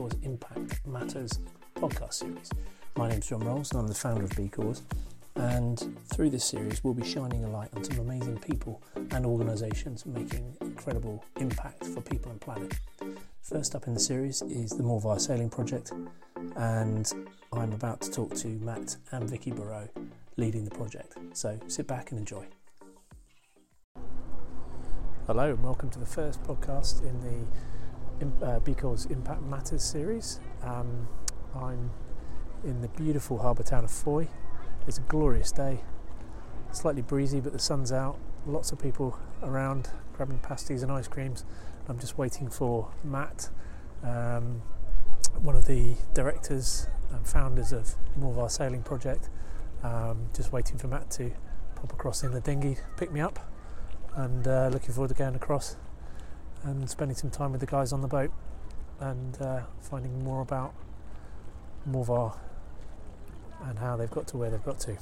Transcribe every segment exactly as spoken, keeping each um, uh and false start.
Corps Impact Matters podcast series. My name's John Rolls and I'm the founder of B Corps, and through this series we'll be shining a light on some amazing people and organisations making incredible impact for people and planet. First up in the series is the Morvargh Sailing Project, and I'm about to talk to Matt and Vicky Barraud leading the project, so sit back and enjoy. Hello and welcome to the first podcast in the Uh, B Corps Impact Matters series. Um, I'm in the beautiful harbour town of Fowey. It's a glorious day, slightly breezy, but the sun's out, lots of people around grabbing pasties and ice creams. I'm just waiting for Matt, um, one of the directors and founders of Morvargh Sailing Project, um, just waiting for Matt to pop across in the dinghy, pick me up, and uh, looking forward to going across and spending some time with the guys on the boat and uh, finding more about Morvargh and how they've got to where they've got to.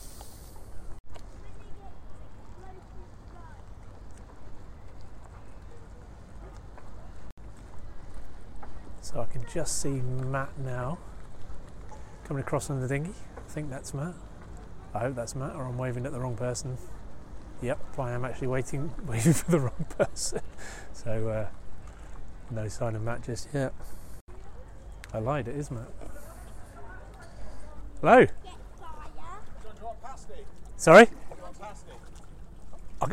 So I can just see Matt now coming across on the dinghy. I think that's Matt. I hope that's Matt, or I'm waving at the wrong person. Yep, I am actually waiting, waiting for the wrong person. So, uh, no sign of Matt just yet. I lied, it is Matt. Hello? Sorry?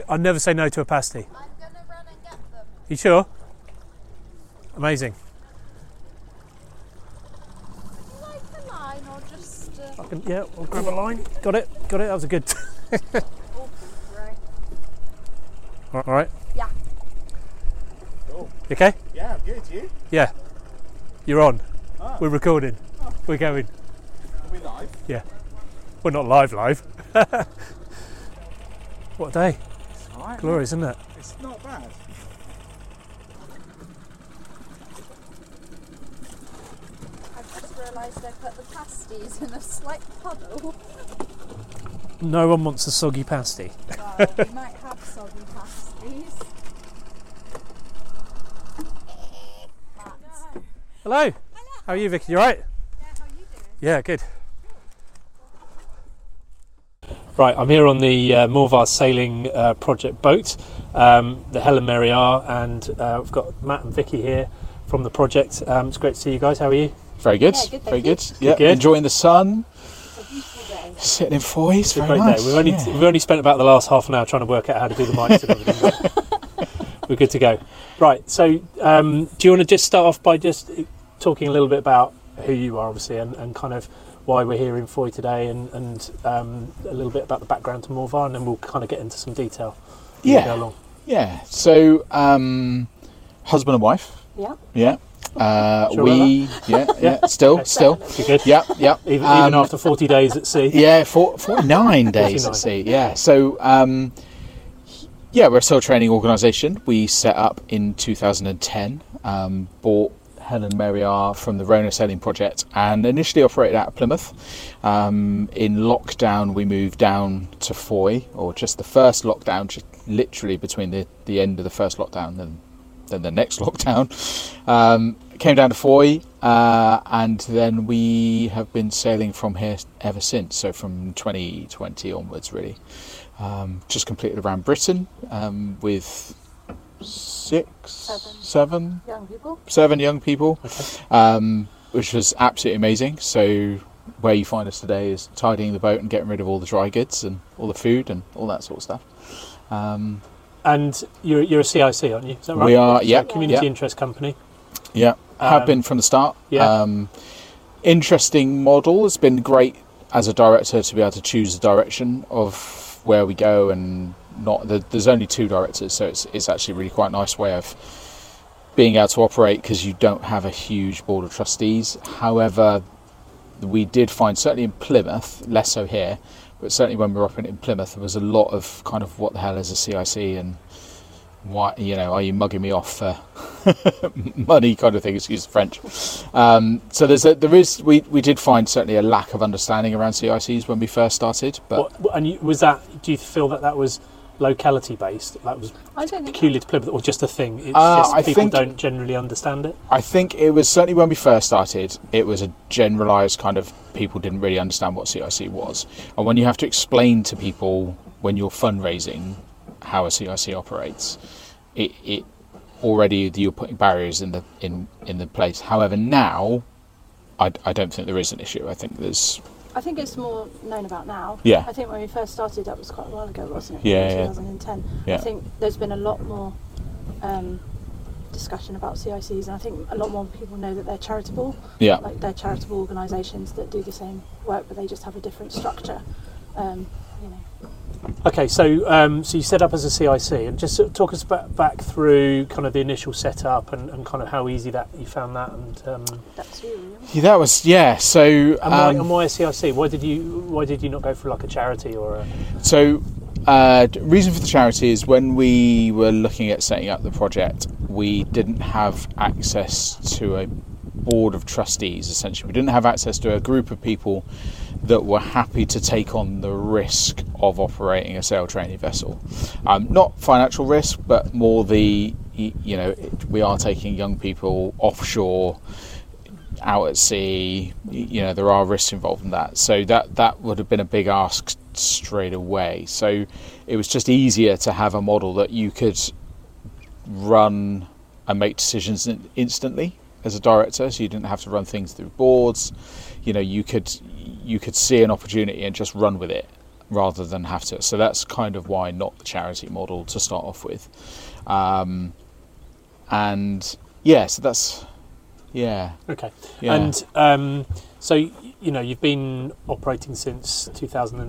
I'll never say no to a pasty. I'm going to run and get them. You sure? Amazing. Would you like a line or just... Uh... I can, yeah, I'll grab a line. Got it, got it, that was a good... Alright? Yeah. Cool. You okay? Yeah, I'm good. You? Yeah. You're on. Oh. We're recording. Oh. We're going. Are we live? Yeah. We're not live, live. What a day. It's alright. Glorious, isn't it? It's not bad. I've just realised I put the pasties in a slight puddle. No one wants a soggy pasty. Well, we might have soggy pasties. Hello. Hello. How are you, Vicky? You alright? Yeah, how are you doing? Yeah, good. Right, I'm here on the uh, Morvargh Sailing uh, Project boat, um, the Helen Mary R, and uh, we've got Matt and Vicky here from the project. Um, it's great to see you guys. How are you? Very good. Yeah, good Very good. Yeah, good. Enjoying the sun. Sitting in Fowey, it's very nice. We've only, yeah. we've only spent about the last half an hour trying to work out how to do the mics and everything. We're good to go. Right, so um, do you want to just start off by just talking a little bit about who you are, obviously, and, and kind of why we're here in Fowey today, and, and um, a little bit about the background to Morvargh, and then we'll kind of get into some detail as yeah. we go along. Yeah, so um, husband and wife. Yeah. Yeah. Uh, sure we, yeah, yeah, still, okay. still, good. yeah, yeah. Even, um, even after forty days at sea, yeah, for, forty-nine days forty-nine. At sea, yeah. So, um, yeah, we're a sail training organisation. We set up in two thousand ten, um, bought Helen Mary R from the Rona Sailing Project, and initially operated out of Plymouth. Um, in lockdown, we moved down to Fowey, or just the first lockdown, just literally between the the end of the first lockdown and then the next lockdown. Um, came down to Fowey, uh, and then we have been sailing from here ever since, so from twenty twenty onwards really. Um, just completed around Britain um, with six, seven, seven young people, seven young people okay. um, which was absolutely amazing. So where you find us today is tidying the boat and getting rid of all the dry goods and all the food and all that sort of stuff. Um, and you're, you're a C I C, aren't you? Is that right? We are, yeah. Community yeah. Interest Company. Yeah, have um, been from the start. Yeah. Um, interesting model. It's been great as a director to be able to choose the direction of where we go, and not the, there's only two directors, so it's it's actually really quite a nice way of being able to operate because you don't have a huge board of trustees. However, we did find, certainly in Plymouth, less so here, but certainly when we were operating in Plymouth, there was a lot of kind of what the hell is a C I C and why, you know, are you mugging me off for money kind of thing, excuse the French. Um, so there's a, there is, we, we did find certainly a lack of understanding around C I Cs when we first started. But what, and you, was that, do you feel that that was locality based. That was I don't peculiar to Plymouth, or just a thing. It's uh, just I people think, don't generally understand it. I think it was certainly when we first started, it was a generalised kind of people didn't really understand what C I C was. And when you have to explain to people when you're fundraising how a C I C operates, it, it already you're putting barriers in the in in the place. However, now I, I don't think there is an issue. I think there's. I think it's more known about now. Yeah. I think when we first started, that was quite a while ago, wasn't it? Yeah, twenty ten. Yeah. I think there's been a lot more um, discussion about C I Cs, and I think a lot more people know that they're charitable. Yeah. Like they're charitable organisations that do the same work, but they just have a different structure. Um, you know. Okay, so um, so you set up as a C I C, and just sort of talk us back, back through kind of the initial setup and, and kind of how easy that you found that, and. Um, That's you. Yeah, that was yeah. So and why, um, and why a C I C? Why did you why did you not go for like a charity or a? So, uh, reason for the charity is when we were looking at setting up the project, we didn't have access to a board of trustees. Essentially, we didn't have access to a group of people that were happy to take on the risk of operating a sail training vessel. Um, not financial risk, but more the you know it, we are taking young people offshore. Out at sea, you know, there are risks involved in that, so that that would have been a big ask straight away. So it was just easier to have a model that you could run and make decisions in instantly as a director, so you didn't have to run things through boards. You know, you could you could see an opportunity and just run with it rather than have to. So that's kind of why not the charity model to start off with, um, and yeah, so that's. Yeah. Okay. Yeah. And um, so you know you've been operating since two thousand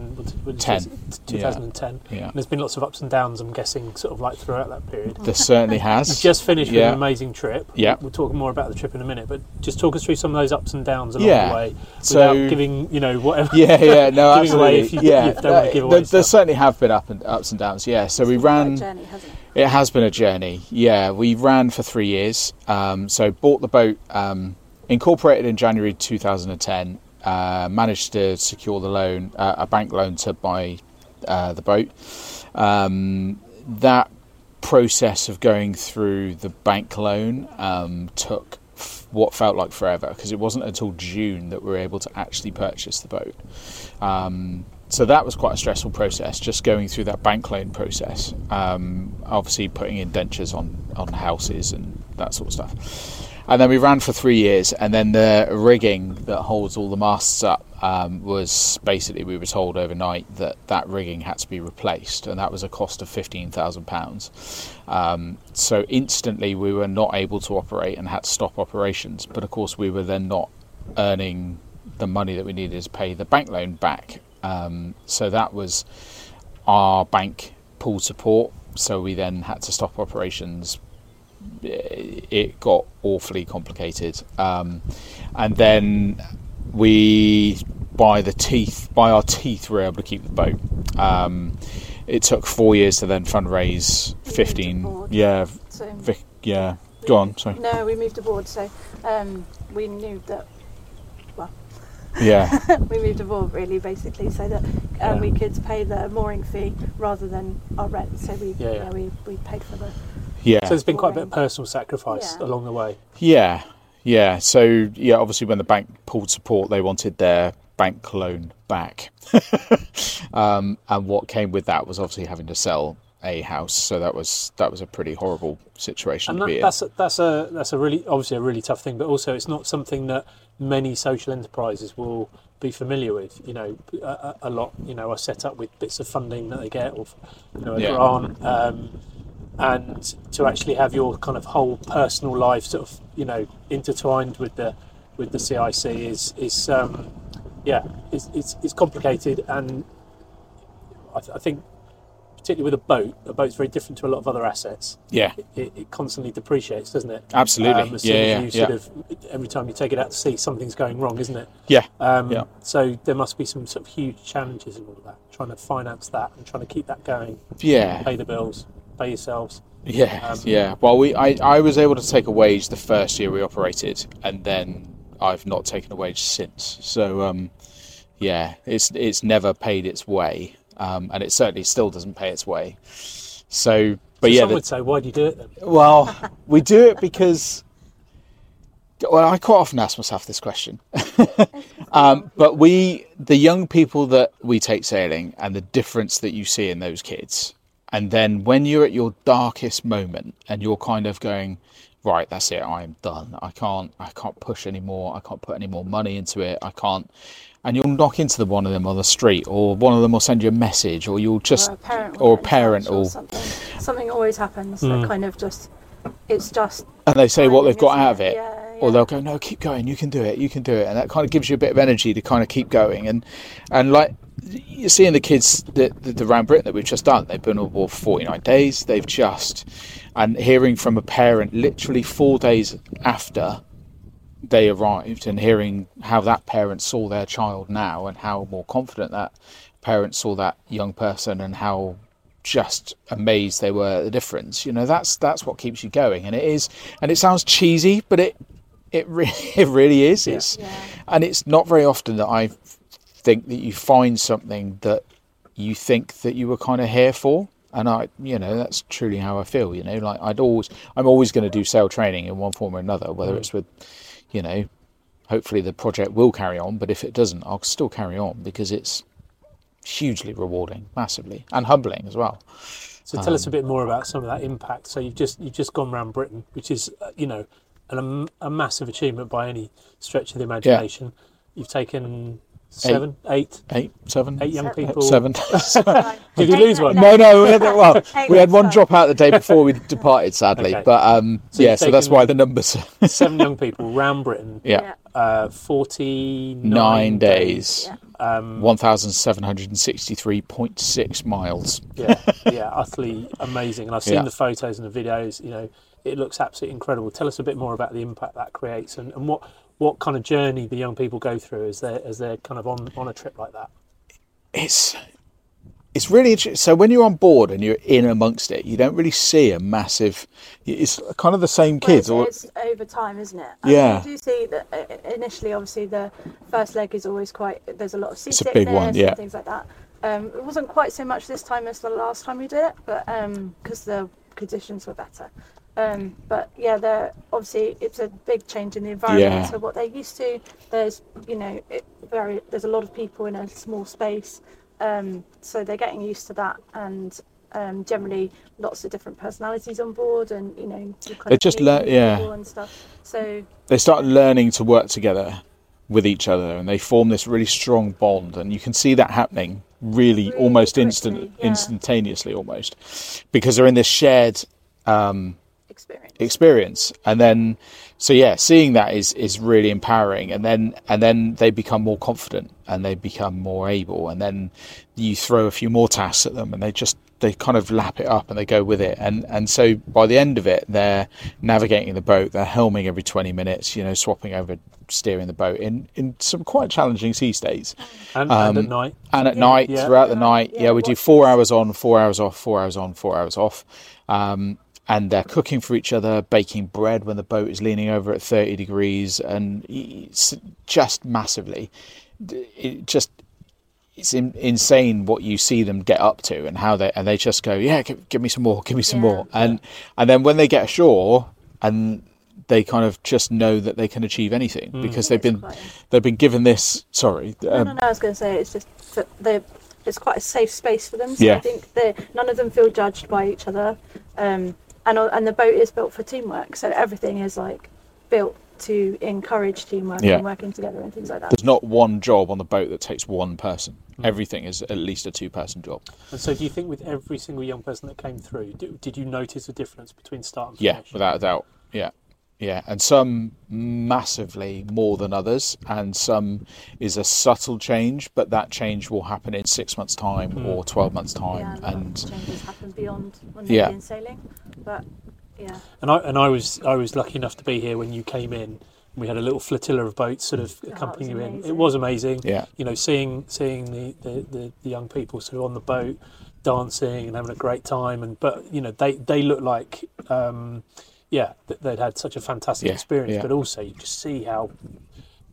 ten. Yeah. And there's been lots of ups and downs. I'm guessing sort of like throughout that period. There certainly has. You've just finished yeah. with an amazing trip. Yeah. We'll talk more about the trip in a minute, but just talk us through some of those ups and downs along yeah. the way, without so, giving you know whatever. Yeah, yeah, no, giving absolutely. Away if you, yeah. if you don't want to give away. There, there certainly have been up and ups and downs. Yeah. So it's we ran. Like a journey, hasn't it? It has been a journey. Yeah, we ran for three years. Um, so bought the boat, um, incorporated in January two thousand ten. Uh, managed to secure the loan, uh, a bank loan to buy uh, the boat. Um, that process of going through the bank loan um, took f- what felt like forever, because it wasn't until June that we were able to actually purchase the boat. Um, So that was quite a stressful process, just going through that bank loan process. Um, obviously putting indentures on, on houses and that sort of stuff. And then we ran for three years, and then the rigging that holds all the masts up um, was basically, we were told overnight that that rigging had to be replaced, and that was a cost of fifteen thousand pounds. Um, so instantly we were not able to operate and had to stop operations. But of course we were then not earning the money that we needed to pay the bank loan back. Um, so that was our bank pool support. So we then had to stop operations. It got awfully complicated. Um, and then we, by the teeth, by our teeth, we were able to keep the boat. Um, it took four years to then fundraise fifteen. Yeah. So Vic, yeah. Go on. Sorry. No, we moved aboard. So um, we knew that. Yeah, we moved aboard really basically so that um, yeah. we could pay the mooring fee rather than our rent. So we yeah, yeah. yeah we, we paid for the yeah. So there's been mooring. Quite a bit of personal sacrifice yeah. along the way. Yeah, yeah. So yeah, obviously when the bank pulled support, they wanted their bank loan back, um, and what came with that was obviously having to sell a house. So that was that was a pretty horrible situation and to that, be in. That's a, that's a that's a really obviously a really tough thing, but also it's not something that many social enterprises will be familiar with, you know, a, a lot, you know, are set up with bits of funding that they get, or, you know, a yeah. grant, um, and to actually have your kind of whole personal life sort of, you know, intertwined with the with the C I C is is um, yeah, it's, it's it's complicated, and I, th- I think particularly with a boat, a boat's very different to a lot of other assets. Yeah, it, it, it constantly depreciates, doesn't it? Absolutely. Um, as soon yeah, as you yeah, sort yeah. of every time you take it out to sea, something's going wrong, isn't it? Yeah. Um, yeah. So there must be some sort of huge challenges in all of that, trying to finance that and trying to keep that going. Yeah. Pay the bills, pay yourselves. Yeah. Um, yeah. Well, we I, I was able to take a wage the first year we operated, and then I've not taken a wage since. So um, yeah, it's it's never paid its way. um, and it certainly still doesn't pay its way. So, but so yeah, some the, would say, why do you do it then? Well, we do it because, well, I quite often ask myself this question. um, but we, the young people that we take sailing, and the difference that you see in those kids, and then when you're at your darkest moment and you're kind of going, right, that's it, I am done. I can't, I can't push anymore. I can't put any more money into it. I can't. And you'll knock into the one of them on the street, or one of them will send you a message, or you'll just, or a parent, or, a parent, or something. Something always happens. Mm. That kind of just, it's just. And they say what they've got out of it. Yeah. Yeah. Or they'll go, no, keep going, you can do it, you can do it. And that kind of gives you a bit of energy to kind of keep going. And and like you're seeing the kids that, that around Britain that we've just done, they've been on board for forty-nine days. They've just, and hearing from a parent literally four days after they arrived, and hearing how that parent saw their child now, and how more confident that parent saw that young person, and how just amazed they were at the difference. You know, that's that's what keeps you going. And it is, and it sounds cheesy, but it, It really, it really is. It's, yeah. And it's not very often that I think that you find something that you think that you were kind of here for. And I, you know, that's truly how I feel. You know, like I'd always, I'm always going to do sail training in one form or another, whether it's with, you know, hopefully the project will carry on. But if it doesn't, I'll still carry on, because it's hugely rewarding, massively, and humbling as well. So tell um, us a bit more about some of that impact. So you've just you've just gone around Britain, which is, you know, and a, a massive achievement by any stretch of the imagination. Yeah. You've taken seven, eight, eight, eight seven, eight young seven. people. Seven. Did you lose one? No, no. We had, well, we had one drop out the day before we departed, sadly. Okay. But um, so yeah, so that's why the numbers. Seven young people round Britain. Yeah. Uh, Forty-nine Nine days. Yeah. Um, one thousand seven hundred sixty-three point six miles. Yeah, yeah, utterly amazing. And I've seen yeah. the photos and the videos. You know, it looks absolutely incredible. Tell us a bit more about the impact that creates, and, and what, what kind of journey the young people go through as they're, as they're kind of on, on a trip like that. It's it's really, so when you're on board and you're in amongst it, you don't really see a massive, it's kind of the same kids. Well, it's, or, it's over time, isn't it? I yeah. mean, you do see that initially, obviously the first leg is always quite, there's a lot of sea sickness, it's a big one, yeah. and things like that. Um, it wasn't quite so much this time as the last time we did it, but because um, the conditions were better. Um, but yeah, they're obviously, it's a big change in the environment. Yeah. So what they're used to, there's, you know, it very, there's a lot of people in a small space. Um, so they're getting used to that, and um, generally lots of different personalities on board, and, you know, you kind they of just learn, yeah, and stuff. So they start learning to work together with each other, and they form this really strong bond, and you can see that happening really, really almost instant, yeah. instantaneously almost, because they're in this shared, um, Experience. experience and then so yeah seeing that is is really empowering, and then and then they become more confident, and they become more able, and then you throw a few more tasks at them, and they just they kind of lap it up, and they go with it, and and so by the end of it, they're navigating the boat, they're helming every twenty minutes, you know, swapping over, steering the boat in in some quite challenging sea states, and, um, and at night and at yeah. night yeah. throughout yeah. the night yeah, yeah we do four hours on, four hours off, four hours on, four hours off. um And they're cooking for each other, baking bread when the boat is leaning over at thirty degrees, and it's just massively, it just it's in, insane what you see them get up to, and how they and they just go, yeah, give, give me some more, give me some yeah. more, and and then when they get ashore, and they kind of just know that they can achieve anything mm. because they've been they've been given this. Sorry, no, um, no, no, I was going to say it's just that they. It's quite a safe space for them, so yeah. I think that none of them feel judged by each other. Um, And, and the boat is built for teamwork, so everything is like built to encourage teamwork yeah. and working together and things like that. There's not one job on the boat that takes one person. Mm. Everything is at least a two-person job. And so, do you think with every single young person that came through, do, did you notice a difference between start and finish? Yeah, without a doubt. Yeah, yeah, and some massively more than others, and some is a subtle change, but that change will happen in six months' time mm. or twelve months' time, yeah, and, and changes happen beyond when they're yeah. sailing. But, yeah. And I and I was I was lucky enough to be here when you came in. We had a little flotilla of boats sort of oh, accompanying you in. It was amazing. Yeah. You know, seeing seeing the, the, the, the young people sort of on the boat dancing and having a great time, and but you know they they look like um, yeah they'd had such a fantastic yeah, experience, yeah. but also you just see how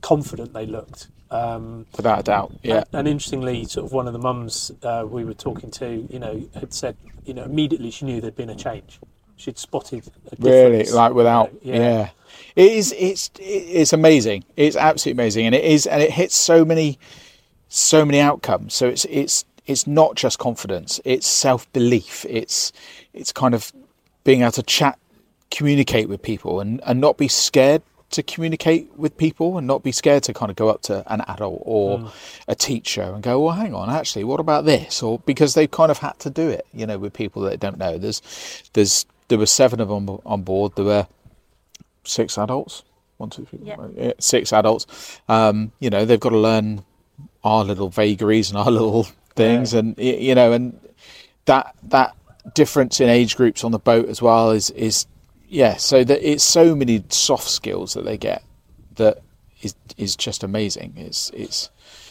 confident they looked. Um, Without a doubt, yeah. And, and interestingly, sort of one of the mums uh, we were talking to, you know, had said, you know, immediately she knew there'd been a change. She'd spotted a difference. Really, like without, you know, yeah. yeah. It is, it's, it's amazing. It's absolutely amazing, and it is, and it hits so many, so many outcomes. So it's, it's, it's not just confidence. It's self-belief. It's, it's kind of being able to chat, communicate with people, and, and not be scared to communicate with people, and not be scared to kind of go up to an adult or mm. a teacher and go, well, hang on, actually, what about this? Or because they've kind of had to do it, you know, with people that don't know. There's, there's, there were seven of them on board. There were six adults, one, two, three, yep. eight, six adults. Um, you know, they've got to learn our little vagaries and our little things, yeah. and you know, and that that difference in age groups on the boat as well is is. Yeah, so that it's so many soft skills that they get that is is just amazing. It's it's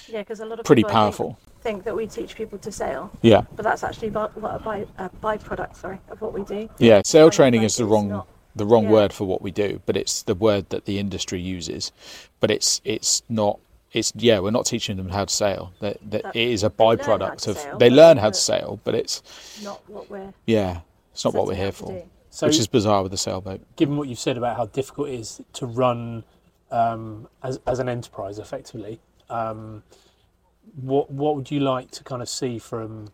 yeah, because a lot of pretty people, powerful. I think, think that we teach people to sail. Yeah, but that's actually what a by a byproduct, sorry, of what we do. Yeah, sail training is the wrong not, the wrong yeah. word for what we do, but it's the word that the industry uses. But it's it's not it's yeah, we're not teaching them how to sail. That that it is a byproduct of sail, they learn how to sail, but it's not what we're yeah, it's not what we're here for. So, which is bizarre with the sailboat. Given what you've said about how difficult it is to run um, as as an enterprise, effectively, um, what what would you like to kind of see from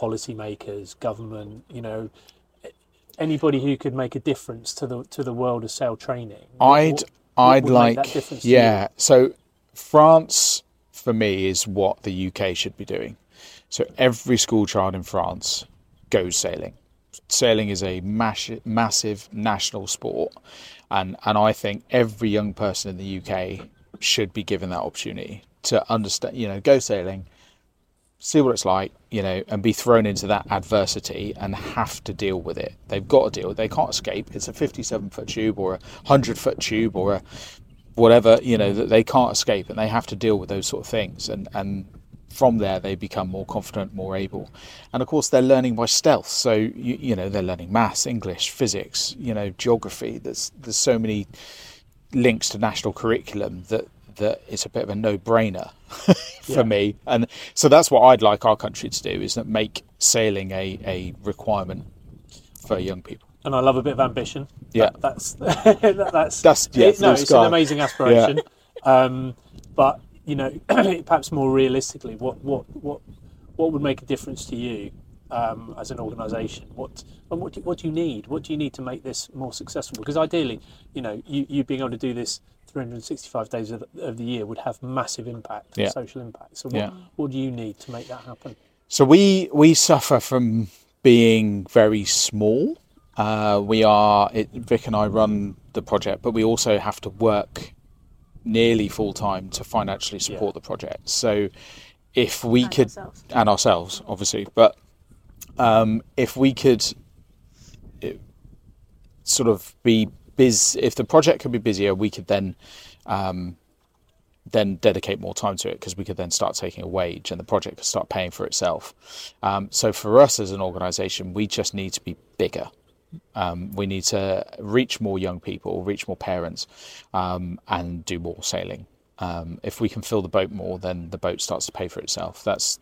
policymakers, government, you know, anybody who could make a difference to the to the world of sail training? I'd what, what I'd like yeah. So France for me is what the U K should be doing. So every school child in France goes sailing. Sailing is a mass- massive national sport, and, and I think every young person in the U K should be given that opportunity to understand, you know, go sailing, see what it's like, you know, and be thrown into that adversity and have to deal with it. They've got to deal with it. They can't escape. It's a fifty-seven foot tube or a one hundred foot tube or a whatever, you know, that they can't escape, and they have to deal with those sort of things. And, and from there they become more confident, more able, and of course they're learning by stealth. So you, you know, they're learning maths, English, physics, you know, geography. There's there's so many links to national curriculum that that it's a bit of a no-brainer for yeah. me. And so that's what I'd like our country to do, is that make sailing a a requirement for young people. And I love a bit of ambition. Yeah, that, that's that, that's that's yeah, it, no, it's an amazing aspiration. Yeah. Um, but you know, perhaps more realistically, what, what what what would make a difference to you um, as an organisation? What and what do, what do you need? What do you need to make this more successful? Because ideally, you know, you, you being able to do this three hundred sixty-five days of the, of the year would have massive impact, yeah. social impact. So what, yeah. what do you need to make that happen? So we we suffer from being very small. Uh, we are, it, Vic and I run the project, but we also have to work nearly full-time to financially support yeah. the project. So if we and could ourselves. and ourselves obviously, but um if we could it, sort of be busy, if the project could be busier, we could then um then dedicate more time to it, because we could then start taking a wage and the project could start paying for itself. Um so for us as an organization, we just need to be bigger. Um, we need to reach more young people, reach more parents, um, and do more sailing. Um, if we can fill the boat more, then the boat starts to pay for itself. That's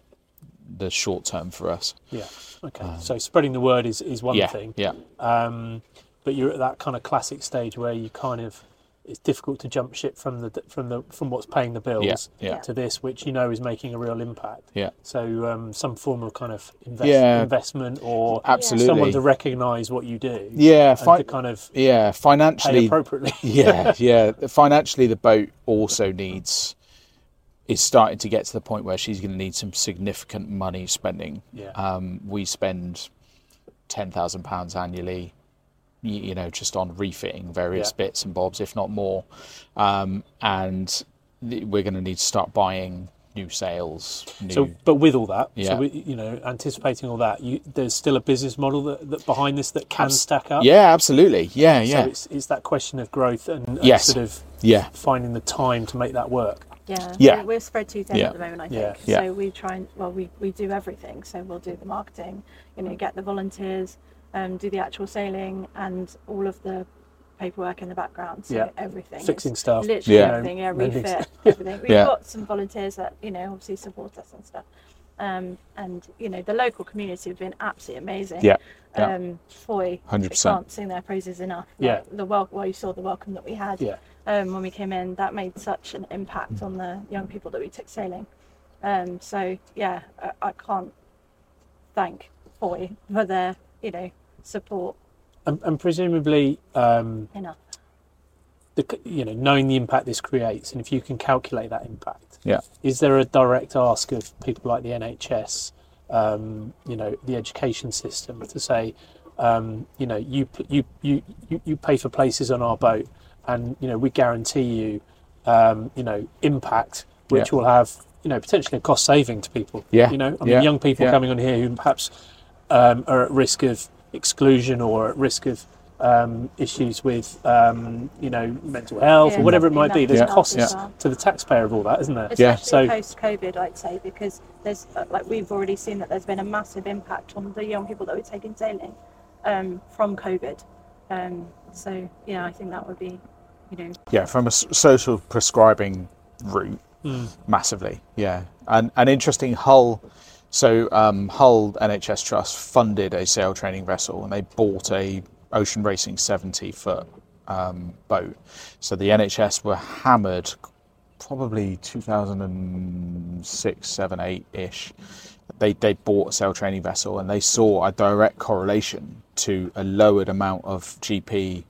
the short term for us. Yeah. Okay. Um, so spreading the word is, is one yeah, thing. Yeah. Um, but you're at that kind of classic stage where you kind of, it's difficult to jump ship from the from the from what's paying the bills yeah, yeah. to this, which you know is making a real impact. Yeah. So um, some form of kind of invest, yeah. investment, or absolutely. someone to recognise what you do. Yeah. Fi- to kind of yeah financially pay appropriately. yeah, yeah. Financially, the boat also needs is starting to get to the point where she's going to need some significant money spending. Yeah. Um, we spend ten thousand pounds annually, you know, just on refitting various yeah. bits and bobs, if not more. Um, and we're going to need to start buying new sails. New... So, but with all that, yeah. so we, you know, anticipating all that, you, there's still a business model that, that behind this that can Abs- stack up. Yeah, absolutely. Yeah, yeah. So it's, it's that question of growth and, and yes. sort of yeah. finding the time to make that work. Yeah, yeah. We're spread too thin yeah. at the moment, I think. Yeah. Yeah. So we try and, well, we, we do everything. So we'll do the marketing, you know, get the volunteers, Um, do the actual sailing and all of the paperwork in the background, so yeah. everything. Fixing stuff. Literally yeah. everything, yeah, refit, yeah. everything. We've yeah. got some volunteers that, you know, obviously support us and stuff. Um, and, you know, the local community have been absolutely amazing. Yeah. yeah. Um, Fowey, one hundred percent. I can't sing their praises enough. Yeah. Like the wel- well, you saw the welcome that we had yeah. um, when we came in. That made such an impact mm. on the young people that we took sailing. Um, so, yeah, I, I can't thank Fowey for their, you know, support. And, and presumably, um, enough. The, you know, knowing the impact this creates, and if you can calculate that impact, yeah. is there a direct ask of people like the N H S, um, you know, the education system, to say, um, you know, you you you you pay for places on our boat, and you know, we guarantee you, um, you know, impact, which yeah. will have, you know, potentially a cost saving to people. Yeah. You know, I mean, yeah. young people yeah. coming on here who perhaps um, are at risk of exclusion or at risk of um, issues with, um, you know, mental health yeah. or whatever it might be. There's yeah. costs yeah. to the taxpayer of all that, isn't there? Especially yeah. so, post-COVID, I'd say, because there's, like, we've already seen that there's been a massive impact on the young people that we're taking sailing um, from COVID. Um, so, yeah, I think that would be, you know... Yeah, from a social prescribing route, mm. massively, yeah. And an interesting Hull... So um, Hull N H S Trust funded a sail training vessel, and they bought a ocean racing seventy foot um, boat. So the N H S were hammered, probably two thousand six, seven, eight ish. They they bought a sail training vessel, and they saw a direct correlation to a lowered amount of G P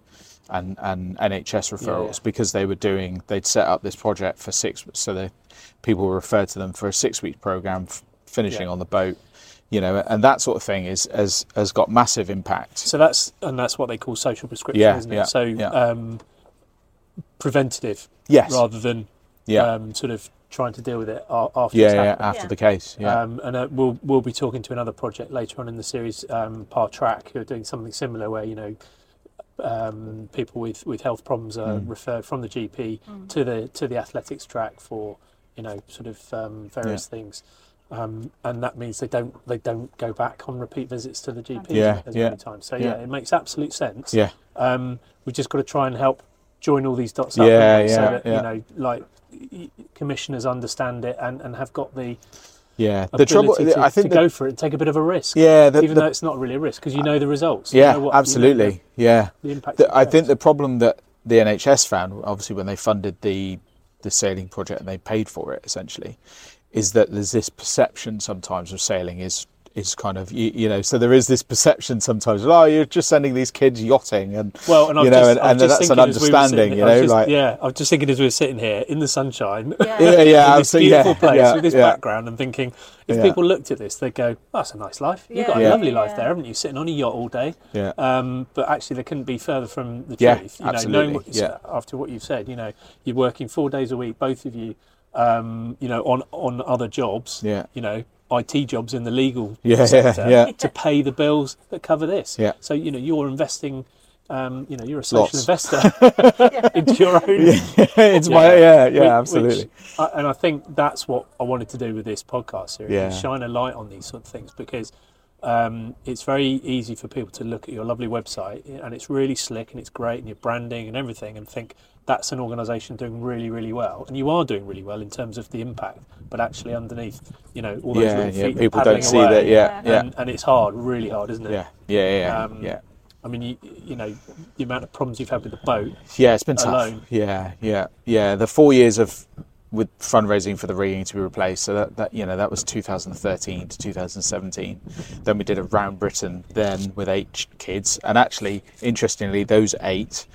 and, and N H S referrals yeah. because they were doing. They'd set up this project for six, so the people were referred to them for a six week program. For, finishing yeah. on the boat, you know, and that sort of thing is has has got massive impact. So that's and that's what they call social prescription, yeah, isn't it? Yeah, so yeah. Um, preventative, yes, rather than yeah. um, sort of trying to deal with it after yeah, it's yeah after yeah. the case. Yeah, um, and uh, we'll we'll be talking to another project later on in the series, um, Par Track, who are doing something similar where you know um, people with, with health problems are mm. referred from the G P mm. to the to the athletics track for you know sort of um, various yeah. things. Um, and that means they don't they don't go back on repeat visits to the G P yeah, as yeah, many times. So yeah, yeah, it makes absolute sense. Yeah, um, we've just got to try and help join all these dots up yeah, yeah, so that yeah. you know, like commissioners understand it and, and have got the yeah the trouble. To, I think to the, go for it and take a bit of a risk. Yeah, the, even the, though it's not really a risk because you know the results. Yeah, you know what, absolutely. You know the, yeah, the impact. The, I think the problem that the N H S found, obviously, when they funded the the sailing project and they paid for it, essentially. Is that there's this perception sometimes of sailing is is kind of you, you know so there is this perception sometimes oh you're just sending these kids yachting and well and you know just, and, and that's an understanding we sitting, you know just, like yeah I was just thinking as we were sitting here in the sunshine yeah yeah, yeah in this beautiful yeah, place yeah, with this yeah. background and thinking if yeah. people looked at this they'd go oh, that's a nice life you've yeah. got a yeah. lovely life yeah. there haven't you sitting on a yacht all day yeah um but actually they couldn't be further from the yeah, truth you absolutely. know knowing what, yeah. after what you've said you know you're working four days a week both of you um you know on on other jobs yeah you know I T jobs in the legal yeah, sector yeah, yeah. to pay the bills that cover this yeah so you know you're investing um you know you're a social Lots. investor yeah. into your own yeah, it's yeah. my yeah yeah which, absolutely which I, and I think that's what I wanted to do with this podcast series yeah. shine a light on these sort of things because um it's very easy for people to look at your lovely website and it's really slick and it's great and your branding and everything and think that's an organisation doing really, really well, and you are doing really well in terms of the impact. But actually, underneath, you know, all those yeah, little yeah, feet people don't see away, that. Yeah, and, yeah, and it's hard, really hard, isn't it? Yeah, yeah, yeah. Um, yeah. I mean, you, you know, the amount of problems you've had with the boat. Yeah, it's been alone. tough. Yeah, yeah, yeah. The four years of with fundraising for the rigging to be replaced. So that, that you know that was two thousand thirteen to two thousand seventeen. Then we did a round Britain then with eight kids, and actually, interestingly, those eight.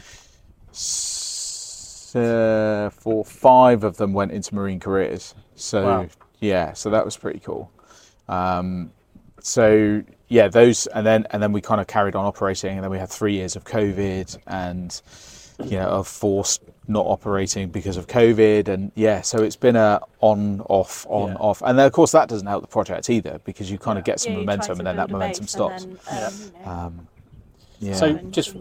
Uh, for five of them went into marine careers, so wow. yeah, so that was pretty cool. Um, so yeah, those and then and then we kind of carried on operating, and then we had three years of COVID, and you know, of forced not operating because of COVID, and yeah, so it's been a on off on yeah. off, and then of course that doesn't help the project either because you kind of yeah. get some yeah, momentum and then that momentum stops. Then, um, yeah. You know. um, yeah. So just.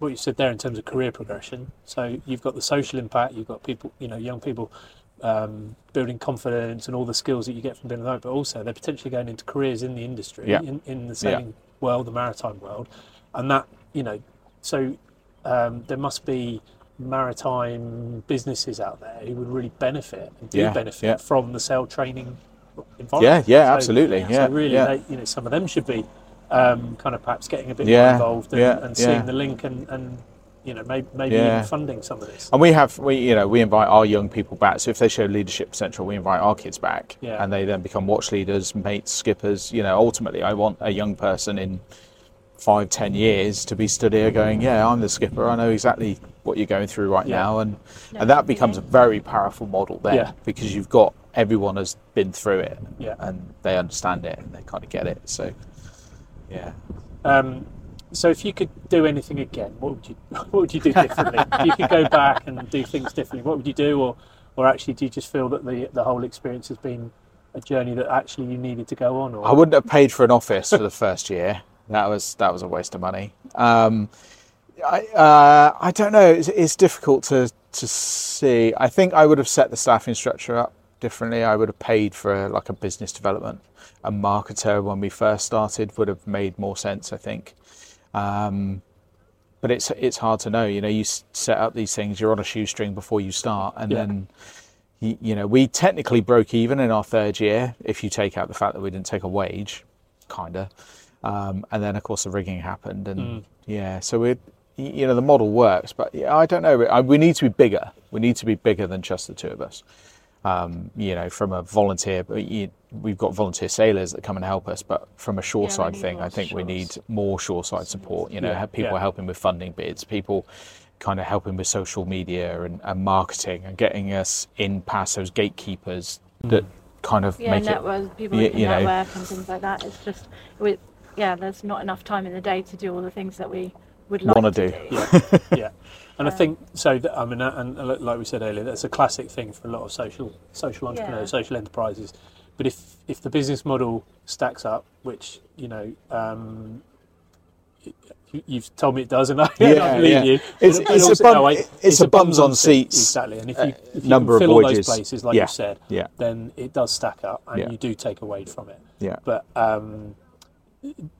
What you said there in terms of career progression. So you've got the social impact, you've got people, you know, young people um, building confidence and all the skills that you get from being alone, but also they're potentially going into careers in the industry, yeah. in, in the sailing yeah. world, the maritime world. And that, you know, so um, there must be maritime businesses out there who would really benefit and do yeah, benefit yeah. from the sail training environment. Yeah, yeah, so, absolutely. Yeah, so really, yeah. They, you know, some of them should be um, kind of perhaps getting a bit yeah, more involved and, yeah, and seeing yeah. the link and, and you know, maybe, maybe yeah. even funding some of this. And we have, we you know, we invite our young people back. So if they show leadership potential, we invite our kids back, yeah. and they then become watch leaders, mates, skippers. You know, ultimately, I want a young person in five, ten years to be stood here going, yeah, I'm the skipper. I know exactly what you're going through right yeah. now, and no, and that becomes a very powerful model there yeah. because you've got everyone has been through it, yeah. and they understand it and they kind of get it. So, yeah. Um, So if you could do anything again, what would you what would you do differently? If you could go back and do things differently, what would you do? Or or actually, do you just feel that the the whole experience has been a journey that actually you needed to go on? Or? I wouldn't have paid for an office for the first year. That was that was a waste of money. Um, I uh, I don't know. It's, it's difficult to to see. I think I would have set the staffing structure up differently. I would have paid for like a business development, a marketer when we first started would have made more sense, I think. Um, but it's it's hard to know. You know, you set up these things, you're on a shoestring before you start, and yeah. then you, you know, we technically broke even in our third year if you take out the fact that we didn't take a wage, kinda. Um, and then of course the rigging happened, and mm. yeah, so we, you know, the model works, but yeah, I don't know. We, we need to be bigger. We need to be bigger than just the two of us. Um, you know, from a volunteer, you, we've got volunteer sailors that come and help us, but from a shoreside yeah, thing, I think shores. we need more shoreside support. You know, yeah, people yeah. helping with funding bids, people kind of helping with social media and, and marketing and getting us in past those gatekeepers mm. that kind of yeah, make network, it. People you, you know, network and things like that. It's just, we, yeah, there's not enough time in the day to do all the things that we would like Wanna to do. do. Yeah. yeah. And I think so. That, I mean, and like we said earlier, that's a classic thing for a lot of social social entrepreneurs, yeah. social enterprises. But if, if the business model stacks up, which you know, um, you've told me it does, and I yeah, believe yeah. you. It's, it's, also, a bum, no, I, it's, it's a bums, bums on seats, seats exactly. And if you, if you number can fill of all those places, like yeah, you said, yeah. then it does stack up, and yeah. you do take away from it. Yeah. But um,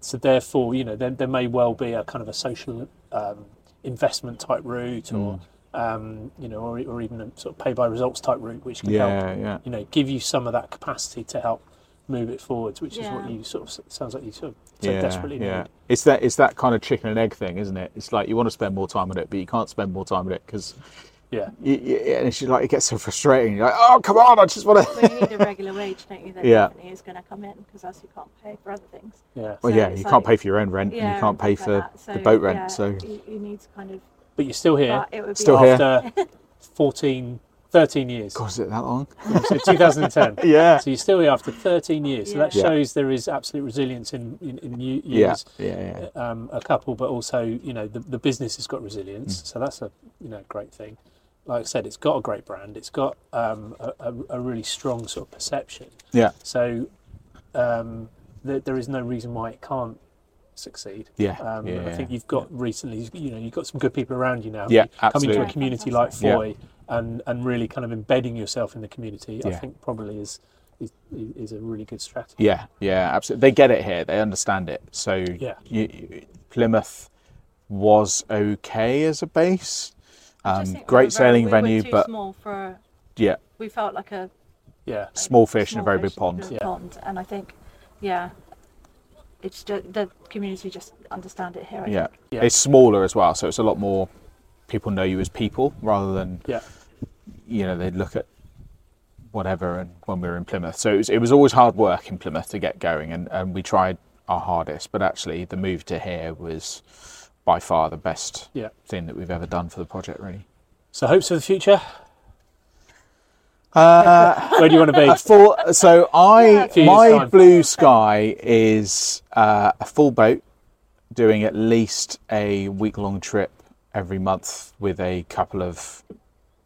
so therefore, you know, there there may well be a kind of a social. Um, investment type route or mm. um you know or, or even a sort of pay by results type route which can yeah, help yeah. you know give you some of that capacity to help move it forwards, which yeah. is what you sort of sounds like you sort of so yeah, desperately yeah. need. It's that it's that kind of chicken and egg thing, isn't it? It's like you want to spend more time on it but you can't spend more time on it because yeah you, you, and it's like it gets so frustrating. You're like, oh come on, I just want to well, you need a regular wage, don't you, that yeah. company is going to come in because else you can't pay for other things. Yeah well so yeah you like, can't pay for your own rent yeah, and you can't pay like for so, the boat rent yeah, so you, you need to kind of but you're still here it would be still after here. fourteen thirteen years. God, is it that long? Yeah, so two thousand ten yeah so you're still here after thirteen years, so yeah. that shows yeah. there is absolute resilience in in, in years yeah. Yeah, yeah. Um, a couple, but also you know the, the business has got resilience mm. so that's a you know great thing. Like I said, it's got a great brand. It's got um, a, a really strong sort of perception. Yeah. So um, th- there is no reason why it can't succeed. Yeah. Um, yeah I think you've got yeah. recently, you know, you've got some good people around you now. Yeah, absolutely. Coming to a community like Fowey yeah. and, and really kind of embedding yourself in the community, yeah. I think probably is, is is a really good strategy. Yeah, yeah, absolutely. They get it here. They understand it. So yeah. you, you, Plymouth was okay as a base. Um, great we sailing very, venue, we too but small for, yeah, we felt like a yeah small fish small in a very big pond. Yeah. pond. And I think, yeah, it's just, the community just understand it here. I yeah. think. yeah, it's smaller as well, so it's a lot more people know you as people rather than yeah, you know they look at whatever. And when we were in Plymouth, so it was, it was always hard work in Plymouth to get going, and, and we tried our hardest, but actually the move to here was. By far the best yeah. thing that we've ever done for the project, really. So hopes for the future? Uh, Where do you want to be? Full, so I, yeah, my time. blue sky is uh, a full boat, doing at least a week-long trip every month with a couple of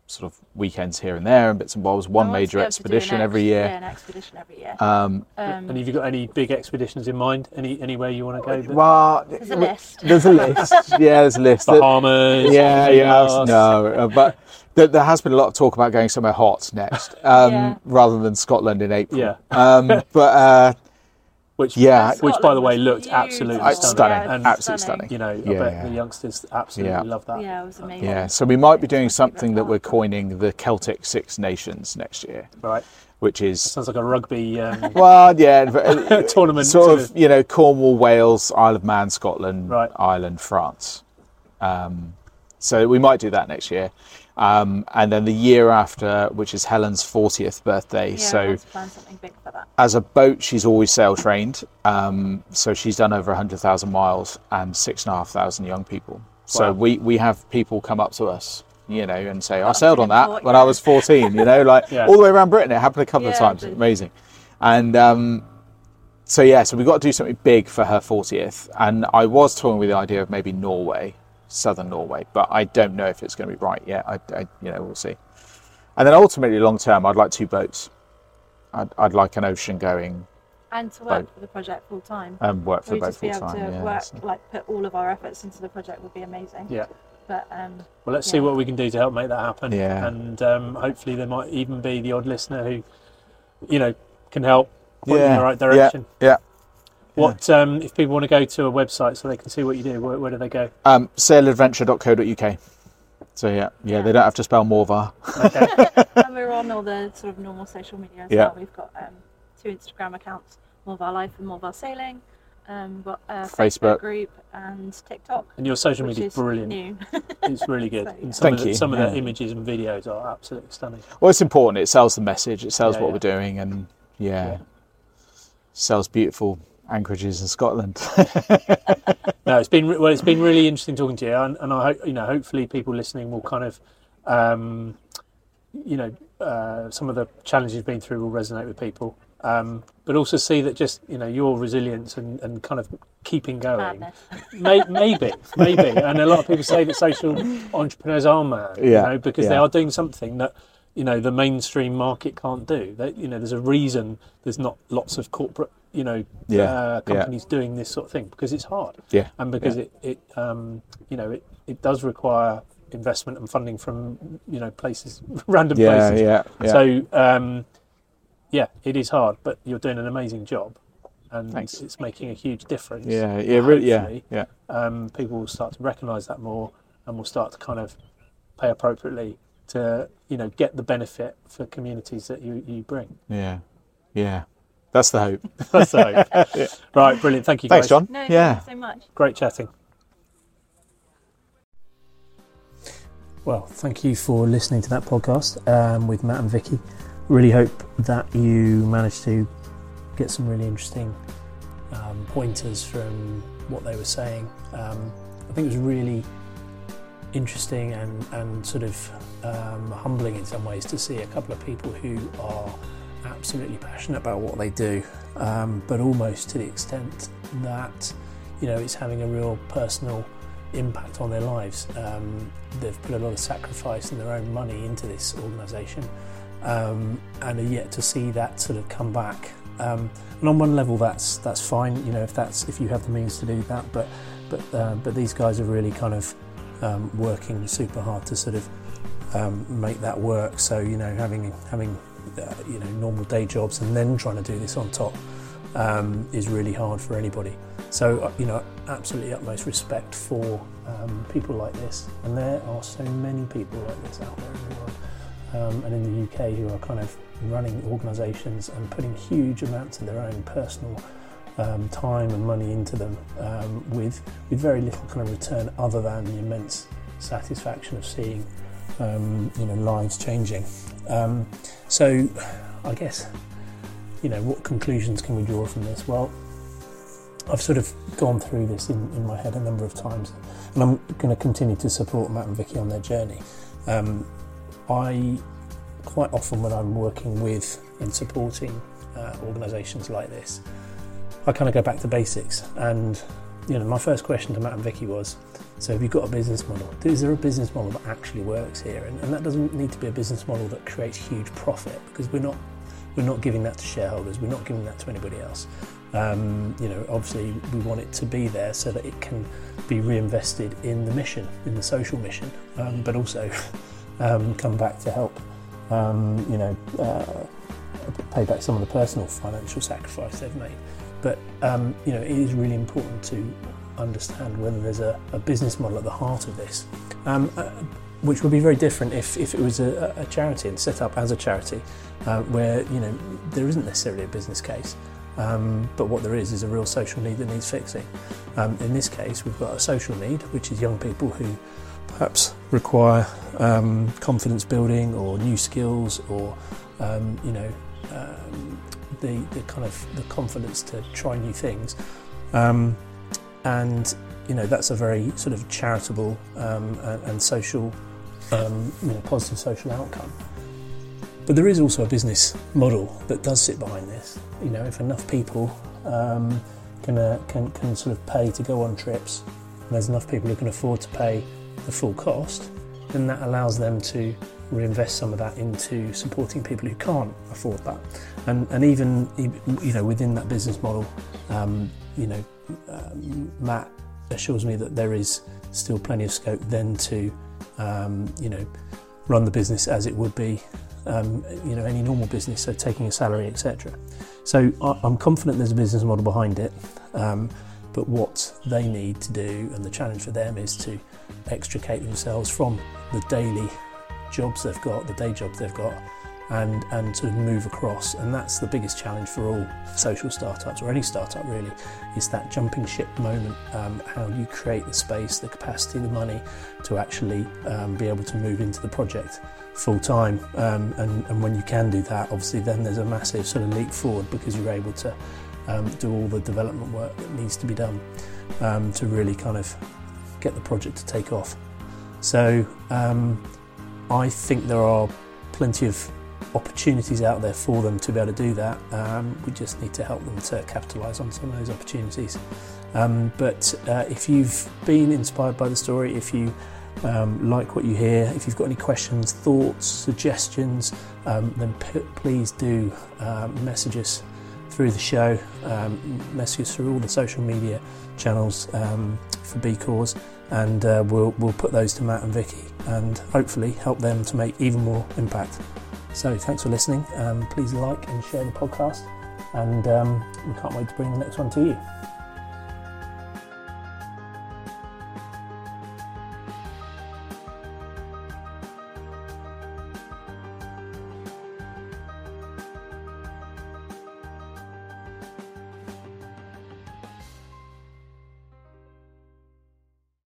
sort of weekends here and there and bits and bobs. One major expedition ex- every year. Yeah, an expedition every year. Um, um, and have you got any big expeditions in mind? Any anywhere you want to go? That... Well, there's a list. There's a list. Yeah, there's a list. Bahamas. Yeah, yeah. No, but there, there has been a lot of talk about going somewhere hot next, um, yeah. rather than Scotland in April. Yeah. Um, but uh, which yeah, which by the way looked absolutely stunning. stunning. Yeah, and, absolutely stunning. You know, I yeah. bet the youngsters absolutely yeah. love that. Yeah, it was amazing. Yeah, so we might be doing something that we're coining the Celtic Six Nations next year. Right. Which is... That sounds like a rugby... Um, well, yeah. tournament. Sort of, you know, Cornwall, Wales, Isle of Man, Scotland, right. Ireland, France. Um, so we might do that next year. Um, and then the year after, which is Helen's fortieth birthday. Yeah, so let's plan something big for that. As a boat, she's always sail trained. Um, so she's done over one hundred thousand miles and six thousand five hundred young people. Wow. So we, we have people come up to us, you know, and say, I sailed on that when I was fourteen, you know, like yeah. all the way around Britain. It happened a couple yeah, of times. It's amazing. And um, so, yeah, so we've got to do something big for her fortieth. And I was toying with the idea of maybe Norway, southern Norway, but I don't know if it's going to be right yet. I, I, you know, we'll see. And then ultimately, long term, I'd like two boats. I'd, I'd like an ocean going. And to work boat. for the project full time. And um, work for We'd the boat full time. We'd just be able to yeah, work, so. like put all of our efforts into the project would be amazing. Yeah. But, um, well, let's yeah. see what we can do to help make that happen. Yeah. And um, hopefully there might even be the odd listener who, you know, can help point yeah. in the right direction. Yeah. yeah. What yeah. Um, if people want to go to a website so they can see what you do, where, where do they go? Um, sail adventure dot co dot U K. So yeah, yeah, yeah, they don't have to spell Morvargh. Okay. And we're on all the sort of normal social media as yeah. well. We've got um, two Instagram accounts, Morvargh Life and Morvargh Sailing. Um, got a Facebook, Facebook group and TikTok. And your social media is brilliant. It's really good. So, yeah. and some Thank of the, you. Some yeah. of the images and videos are absolutely stunning. Well, it's important. It sells the message. It sells yeah, what yeah. we're doing, and yeah, yeah. sells beautiful anchorages in Scotland. No, it's been well. It's been really interesting talking to you, and, and I hope you know. Hopefully, people listening will kind of, um, you know, uh, some of the challenges you've been through will resonate with people. Um, but also see that just, you know, your resilience and, and kind of keeping going. May, maybe, maybe. And a lot of people say that social entrepreneurs are mad, yeah, you know, because yeah. they are doing something that, you know, the mainstream market can't do. They, you know, there's a reason there's not lots of corporate, you know, yeah. uh, companies yeah. doing this sort of thing, because it's hard. Yeah. And because yeah. it, it um, you know, it, it does require investment and funding from, you know, places, random yeah, places. Yeah, yeah. So, um, yeah, it is hard, but you're doing an amazing job, and Thanks. it's making a huge difference. Yeah, yeah, really, yeah, yeah. Um, people will start to recognise that more, and will start to kind of pay appropriately to, you know, get the benefit for communities that you, you bring. Yeah, yeah, that's the hope. That's the hope. yeah. Right, brilliant. Thank you, guys. Thanks, John. No, yeah. Thank you so much. Great chatting. Well, thank you for listening to that podcast um, with Matt and Vicky. Really hope that you managed to get some really interesting um, pointers from what they were saying. Um, I think it was really interesting and, and sort of um, humbling in some ways to see a couple of people who are absolutely passionate about what they do, um, but almost to the extent that, you know, it's having a real personal impact on their lives. Um, they've put a lot of sacrifice and their own money into this organisation. Um, and are yet to see that sort of come back. Um, and on one level, that's that's fine, you know, if that's if you have the means to do that. But but uh, but these guys are really kind of um, working super hard to sort of um, make that work. So, you know, having having uh, you know, normal day jobs and then trying to do this on top um, is really hard for anybody. So uh, you know, absolutely utmost respect for um, people like this. And there are so many people like this out there in the world. Um, and in the U K, who are kind of running organisations and putting huge amounts of their own personal um, time and money into them, um, with with very little kind of return other than the immense satisfaction of seeing um, you know, lives changing. Um, so, I guess, you know, what conclusions can we draw from this? Well, I've sort of gone through this in, in my head a number of times, and I'm going to continue to support Matt and Vicky on their journey. Um, I quite often, when I'm working with and supporting uh, organisations like this, I kind of go back to basics. And, you know, my first question to Matt and Vicky was, so have you got a business model? Is there a business model that actually works here? And, and that doesn't need to be a business model that creates huge profit, because we're not we're not giving that to shareholders. We're not giving that to anybody else. Um, you know, obviously we want it to be there so that it can be reinvested in the mission, in the social mission, um, but also. Um, come back to help, um, you know, uh, pay back some of the personal financial sacrifice they've made. But um, you know, it is really important to understand whether there's a, a business model at the heart of this, um, uh, which would be very different if, if it was a, a charity and set up as a charity, uh, where you know there isn't necessarily a business case, um, but what there is is a real social need that needs fixing. Um, in this case, we've got a social need, which is young people who perhaps require um, confidence building or new skills, or um, you know, um, the, the kind of the confidence to try new things. Um, and you know, that's a very sort of charitable um, and, and social, um, you know, positive social outcome. But there is also a business model that does sit behind this. You know, if enough people um, can, uh, can can sort of pay to go on trips, and there's enough people who can afford to pay the full cost, then that allows them to reinvest some of that into supporting people who can't afford that. And and even, you know, within that business model, um, you know, um, Matt assures me that there is still plenty of scope then to, um, you know, run the business as it would be, um, you know, any normal business, so taking a salary, et cetera. So I'm confident there's a business model behind it. Um, But what they need to do, and the challenge for them, is to extricate themselves from the daily jobs they've got, the day jobs they've got, and, and sort of move across. And that's the biggest challenge for all social startups, or any startup really, is that jumping ship moment, um, how you create the space, the capacity, the money to actually um, be able to move into the project full time. Um, and, and when you can do that, obviously then there's a massive sort of leap forward, because you're able to Um, do all the development work that needs to be done um, to really kind of get the project to take off. So um, I think there are plenty of opportunities out there for them to be able to do that. Um, we just need to help them to capitalise on some of those opportunities. Um, but uh, if you've been inspired by the story, if you Um, like what you hear, if you've got any questions, thoughts, suggestions, um, then p- please do uh, message us through the show, um, message us through all the social media channels um, for B Cause, and uh, we'll, we'll put those to Matt and Vicky and hopefully help them to make even more impact. So thanks for listening. Um, please like and share the podcast, and um, we can't wait to bring the next one to you.